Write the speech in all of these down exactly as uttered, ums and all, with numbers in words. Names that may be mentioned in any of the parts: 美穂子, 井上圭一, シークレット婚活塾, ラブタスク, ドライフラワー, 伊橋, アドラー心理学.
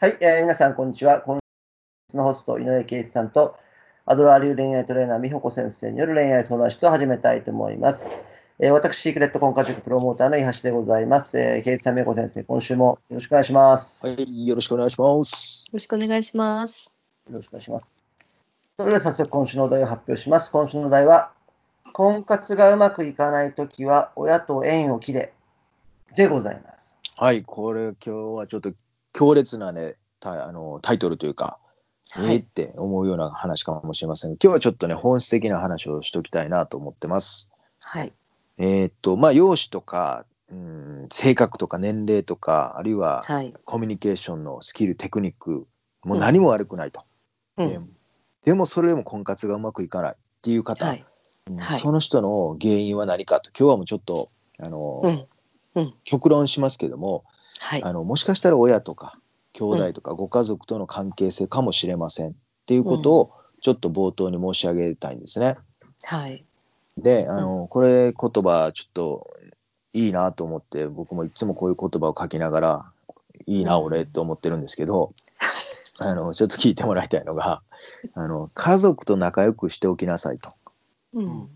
はい、えー、皆さんこんにちは。今日のホスト井上圭一さんとアドラー流恋愛トレーナー美穂子先生による恋愛相談室を始めたいと思います。えー、私シークレット婚活塾プロモーターの伊橋でございます。えー、圭一さん、美穂子先生、今週もよろしくお願いします。はい、よろしくお願いします。よろしくお願いします。よろしくお願いします。それでは早速今週のお題を発表します。今週のお題は婚活がうまくいかないときは親と縁を切れでございます。はい、これ今日はちょっと。強烈な、ね、タ, あのタイトルというか、はい、えー、って思うような話かもしれませんが、今日はちょっとね本質的な話をしておきたいなと思ってます。はい、えーっとまあ、容姿とか、うん、性格とか年齢とか、あるいはコミュニケーションのスキル、テクニックもう何も悪くないと、うんえー、でもそれでも婚活がうまくいかないっていう方、はいうんはい、その人の原因は何かと、今日はもうちょっとあの、うんうん、極論しますけども、はい、あのもしかしたら親とか兄弟とかご家族との関係性かもしれません、うん、っていうことをちょっと冒頭に申し上げたいんですね。はい、であの、うん、これ言葉ちょっといいなと思って、僕もいつもこういう言葉を書きながらいいな俺と思ってるんですけど、うん、あのちょっと聞いてもらいたいのがあの家族と仲良くしておきなさいと、うん、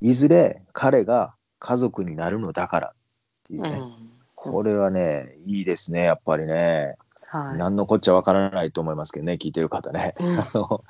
いずれ彼が家族になるのだからっていうね、うんこれはねいいですねやっぱりね、はい、何のこっちゃわからないと思いますけどね聞いてる方ね、うん、あの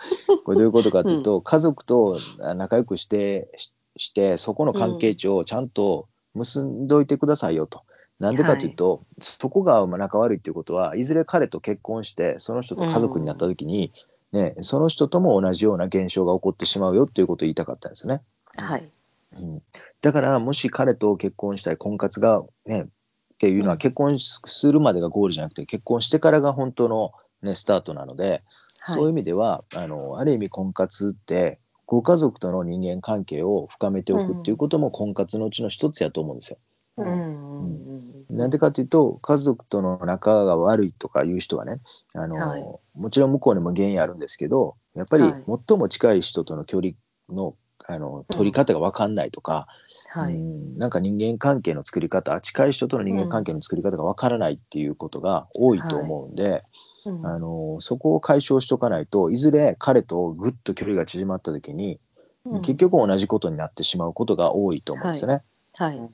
これどういうことかというと、うん、家族と仲良くして し, してそこの関係値をちゃんと結んどいてくださいよと、うん、なんでかというと、はい、そこが仲悪いということはいずれ彼と結婚してその人と家族になった時に、うんね、その人とも同じような現象が起こってしまうよということを言いたかったんですね。はいうん、だからもし彼と結婚したい、婚活がねっていうのは結婚するまでがゴールじゃなくて結婚してからが本当の、ね、スタートなので、はい、そういう意味ではあのある意味婚活ってご家族との人間関係を深めておくっていうことも婚活のうちの一つやと思うんですよ。うんうん、なんでかというと家族との仲が悪いとかいう人はねあの、はい、もちろん向こうにも原因あるんですけど、やっぱり最も近い人との距離のあの取り方が分かんないとか、うんはい、うんなんか人間関係の作り方、近い人との人間関係の作り方が分からないっていうことが多いと思うんで、はいうん、あのそこを解消しておかないといずれ彼とぐっと距離が縮まった時に、うん、結局同じことになってしまうことが多いと思うんですよね。はいはい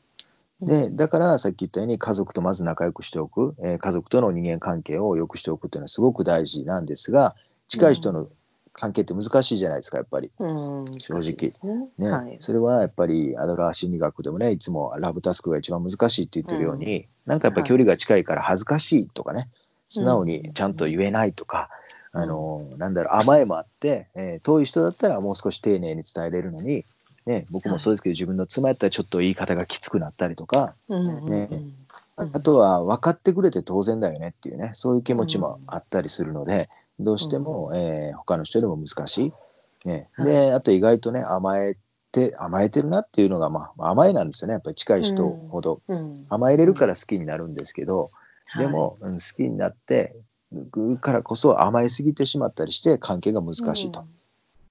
でだからさっき言ったように家族とまず仲良くしておく、えー、家族との人間関係を良くしておくっていうのはすごく大事なんですが、近い人の、うん関係って難しいじゃないですかやっぱり、うん、正直、ねねはい、それはやっぱりアドラー心理学でもねいつもラブタスクが一番難しいって言ってるように、うん、なんかやっぱ距離が近いから恥ずかしいとかね、はい、素直にちゃんと言えないとか、うん、あのなんだろう甘えもあって、えー、遠い人だったらもう少し丁寧に伝えれるのに、ね、僕もそうですけど、はい、自分の妻やったらちょっと言い方がきつくなったりとか、うんねうん、あとは分かってくれて当然だよねっていうねそういう気持ちもあったりするので、うんどうしても、うんえー、他の人よりも難しい、ねはい、であと意外とね甘えて甘えてるなっていうのが、まあ、甘えなんですよねやっぱり近い人ほど、うんうん、甘えれるから好きになるんですけど、うん、でも、はい、好きになってからこそ甘えすぎてしまったりして関係が難しいと、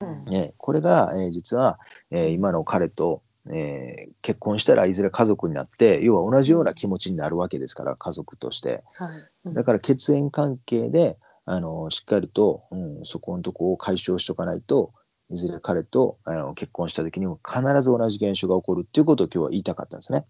うんうんね、これが、えー、実は、えー、今の彼と、えー、結婚したらいずれ家族になって要は同じような気持ちになるわけですから家族として、はいうん、だから血縁関係であのしっかりと、うん、そこのとこを解消しておかないといずれ彼とあの結婚した時にも必ず同じ現象が起こるっていうことを今日は言いたかったんですね、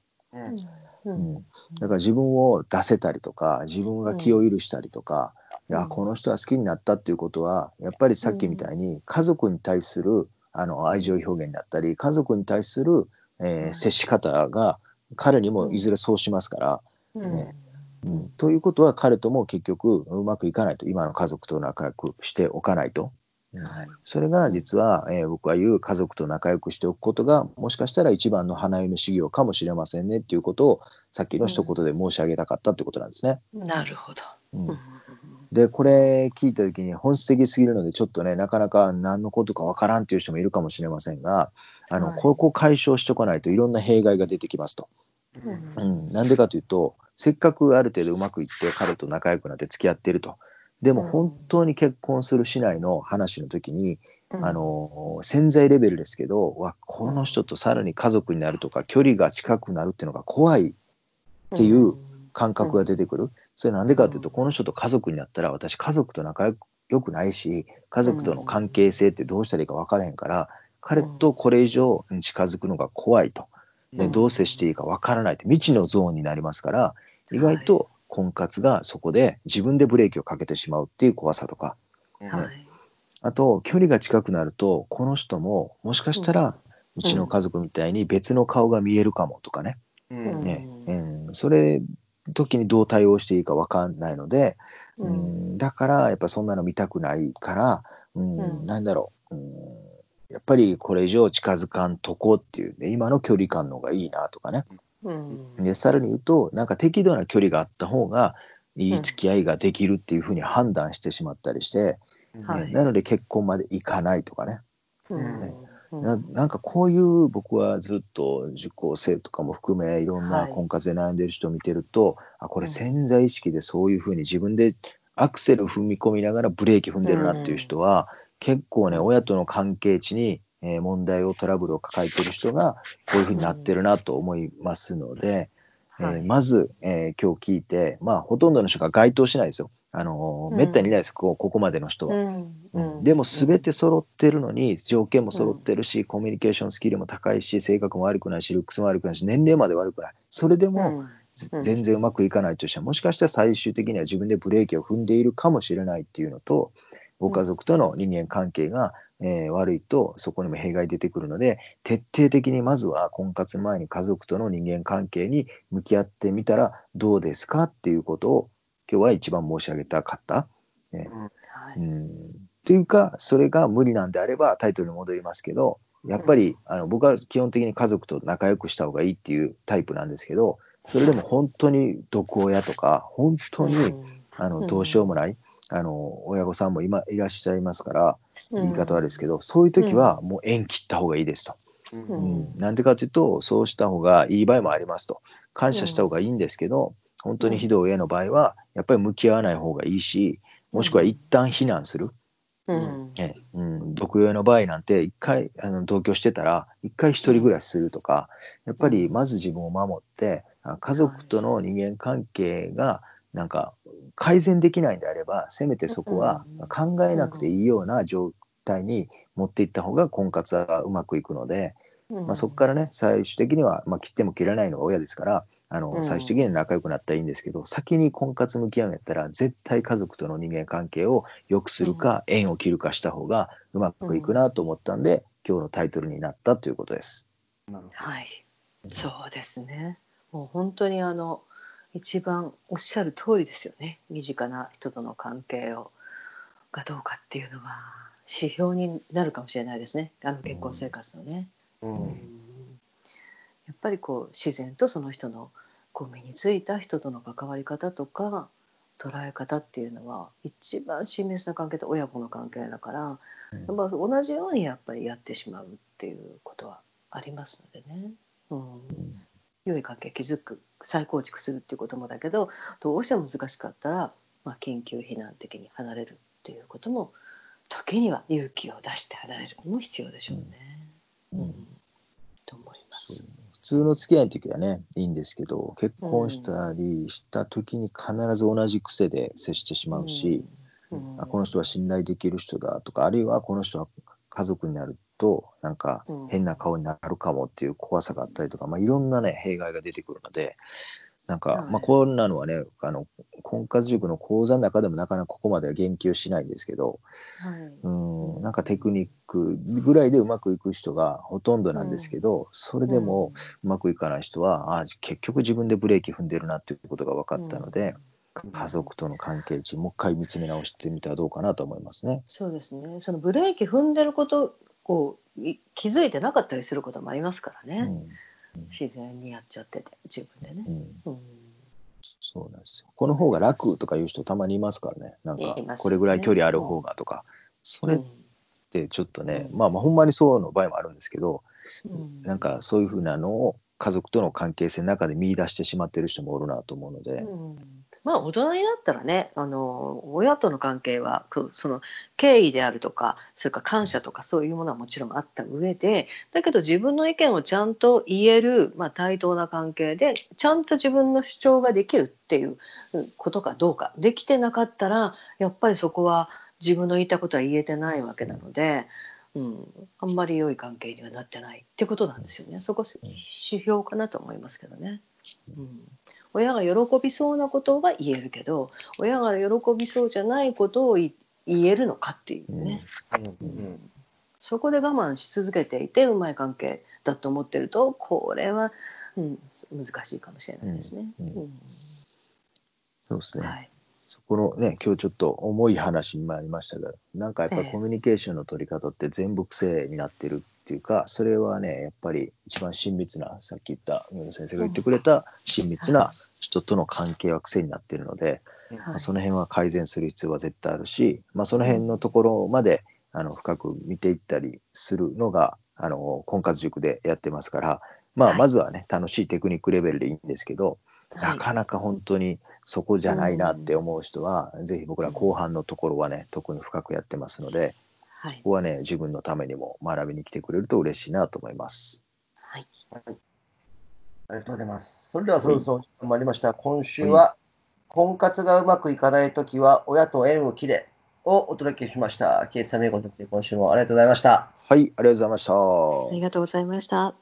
うんうんうん、だから自分を出せたりとか自分が気を許したりとか、うん、いやこの人は好きになったっていうことはやっぱりさっきみたいに家族に対するあの愛情表現だったり家族に対する、えー、接し方が彼にもいずれそうしますから、うんうんねうん、ということは彼とも結局うまくいかないと今の家族と仲良くしておかないと、うんはい、それが実は、えー、僕は言う家族と仲良くしておくことがもしかしたら一番の花嫁修行かもしれませんねっていうことをさっきの一言で申し上げたかったってことなんですね、うん、なるほど、うん、でこれ聞いた時に本質的すぎるのでちょっとねなかなか何のことかわからんっていう人もいるかもしれませんがあの、はい、ここを解消しておかないといろんな弊害が出てきますと、うんうん、なんでかというとせっかくある程度うまくいって彼と仲良くなって付き合ってるとでも本当に結婚するしないの話の時に、うん、あの潜在レベルですけどわこの人とさらに家族になるとか距離が近くなるっていうのが怖いっていう感覚が出てくる、うん、それなんでかっていうと、この人と家族になったら私家族と仲良くないし、家族との関係性ってどうしたらいいか分からへんから、彼とこれ以上近づくのが怖いと、ね、どう接していいか分からないって未知のゾーンになりますから、意外と婚活がそこで自分でブレーキをかけてしまうっていう怖さとか、ね、はい、あと距離が近くなるとこの人ももしかしたらうちの家族みたいに別の顔が見えるかもとかね、うん、ね、うん、それ時にどう対応していいか分かんないので、うんうん、だからやっぱそんなの見たくないから、うんうん、なんだろう、うん、やっぱりこれ以上近づかんとこっていうね、今の距離感の方がいいなとかね、うん、でさらに言うとなんか適度な距離があった方がいい付き合いができるっていうふうに判断してしまったりして、うん、ね、なので結婚までいかないとかね、うん、ね、な, なんかこういう僕はずっと受講生とかも含めいろんな婚活で悩んでる人を見てると、はい、あ、これ潜在意識でそういうふうに自分でアクセル踏み込みながらブレーキ踏んでるなっていう人は、うん、結構ね、親との関係値に問題をトラブルを抱えてる人がこういうふうになってるなと思いますので、うん、はい、えー、まず、えー、今日聞いて、まあ、ほとんどの人が該当しないですよ、あのー、めったにいないです、うん、こ, ここまでの人は、うんうん、でも全て揃ってるのに、条件も揃ってるし、うん、コミュニケーションスキルも高いし、性格も悪くないし、ルックスも悪くないし、年齢まで悪くない、それでも、うん、全然うまくいかないとしては、もしかしたら最終的には自分でブレーキを踏んでいるかもしれないっていうのと、ご家族との人間関係が、えー、悪いとそこにも弊害出てくるので、徹底的にまずは婚活前に家族との人間関係に向き合ってみたらどうですかっていうことを今日は一番申し上げたかった、えーはい、うんというか、それが無理なんであればタイトルに戻りますけど、やっぱりあの僕は基本的に家族と仲良くした方がいいっていうタイプなんですけど、それでも本当に毒親とか本当にあのどうしようもないあの親御さんも今いらっしゃいますから言い方はですけど、うん、そういう時はもう縁切った方がいいですと、うんうん、なんでかというと、そうした方がいい場合もありますと、感謝した方がいいんですけど、本当にひどい親の場合はやっぱり向き合わない方がいいし、もしくは一旦避難する、うんね、うん、毒親の場合なんて一回あの同居してたら一回一人暮らしするとか、やっぱりまず自分を守って、家族との人間関係がなんか改善できないんであれば、せめてそこは考えなくていいような状態に持っていった方が婚活はうまくいくので、まあ、そこからね、最終的には、まあ、切っても切らないのが親ですから、あの最終的に仲良くなったらいいんですけど、先に婚活向き合うんやったら絶対家族との人間関係を良くするか縁を切るかした方がうまくいくなと思ったんで、今日のタイトルになったということです。はい、そうですね、もう本当にあの一番おっしゃる通りですよね。身近な人との関係をがどうかっていうのは指標になるかもしれないですね、あの結婚生活のね、うんうん、やっぱりこう自然とその人のこう身についた人との関わり方とか捉え方っていうのは一番親密な関係と親子の関係だから、うん、まあ、同じようにやっぱりやってしまうっていうことはありますのでね、うん、良い関係築く、再構築するっていうこともだけど、どうしても難しかったら、まあ、緊急避難的に離れるっていうことも、時には勇気を出して離れるのも必要でしょうね、うんうん、と思います。普通の付き合いの時はねいいんですけど、結婚したりした時に必ず同じ癖で接してしまうし、うんうん、あ、この人は信頼できる人だとか、あるいはこの人は家族になるとなんか変な顔になるかもっていう怖さがあったりとか、まあ、いろんなね弊害が出てくるので、なんかまあこんなのはね、あの婚活塾の講座の中でもなかなかここまでは言及しないんですけど、うん、なんかテクニックぐらいでうまくいく人がほとんどなんですけど、それでもうまくいかない人は、あ、結局自分でブレーキ踏んでるなっていうことが分かったので、家族との関係値もう一回見つめ直してみたらどうかなと思いますね。そうですね、そのブレーキ踏んでることこう気づいてなかったりすることもありますからね、うん、自然にやっちゃってて自分でね、うんうん、そうなんですよ。この方が楽とかいう人たまにいますからね、なんかこれぐらい距離ある方がとか、それってちょっとね、うん、まあまあほんまにそうの場合もあるんですけど、うん、なんかそういうふうなのを家族との関係性の中で見出してしまってる人もおるなと思うので、うん、まあ大人になったらね、あの親との関係はくその敬意であるとか、それから感謝とかそういうものはもちろんあった上で、だけど自分の意見をちゃんと言える、まあ、対等な関係でちゃんと自分の主張ができるっていうことかどうか、できてなかったらやっぱりそこは自分の言いたことは言えてないわけなので、うん、あんまり良い関係にはなってないってことなんですよね。そこ指標かなと思いますけどね、うん、親が喜びそうなことは言えるけど、親が喜びそうじゃないことを言えるのかっていうね、うんうん、そこで我慢し続けていてうまい関係だと思ってると、これは、うん、難しいかもしれないですね、うんうんうん、そうですね、はい、そこのね、今日ちょっと重い話にもありましたが、なんかやっぱりコミュニケーションの取り方って全部癖になってるっていうか、それはねやっぱり一番親密な、さっき言った上野先生が言ってくれた親密な人との関係は癖になってるので、はいまあ、その辺は改善する必要は絶対あるし、まあ、その辺のところまであの深く見ていったりするのがあの婚活塾でやってますから、まあ、まずはね、はい、楽しいテクニックレベルでいいんですけど、なかなか本当にそこじゃないなって思う人は、うん、ぜひ僕ら後半のところはね特に深くやってますので、はい、そこはね自分のためにも学びに来てくれると嬉しいなと思います、はいはい、ありがとうございます。それではそろそろ終わりました、はい、今週は、はい、婚活がうまくいかないときは親と縁を切れをお届けしました。ケイスさん、メイコ先生、今週もありがとうございました。はい、ありがとうございました。ありがとうございました。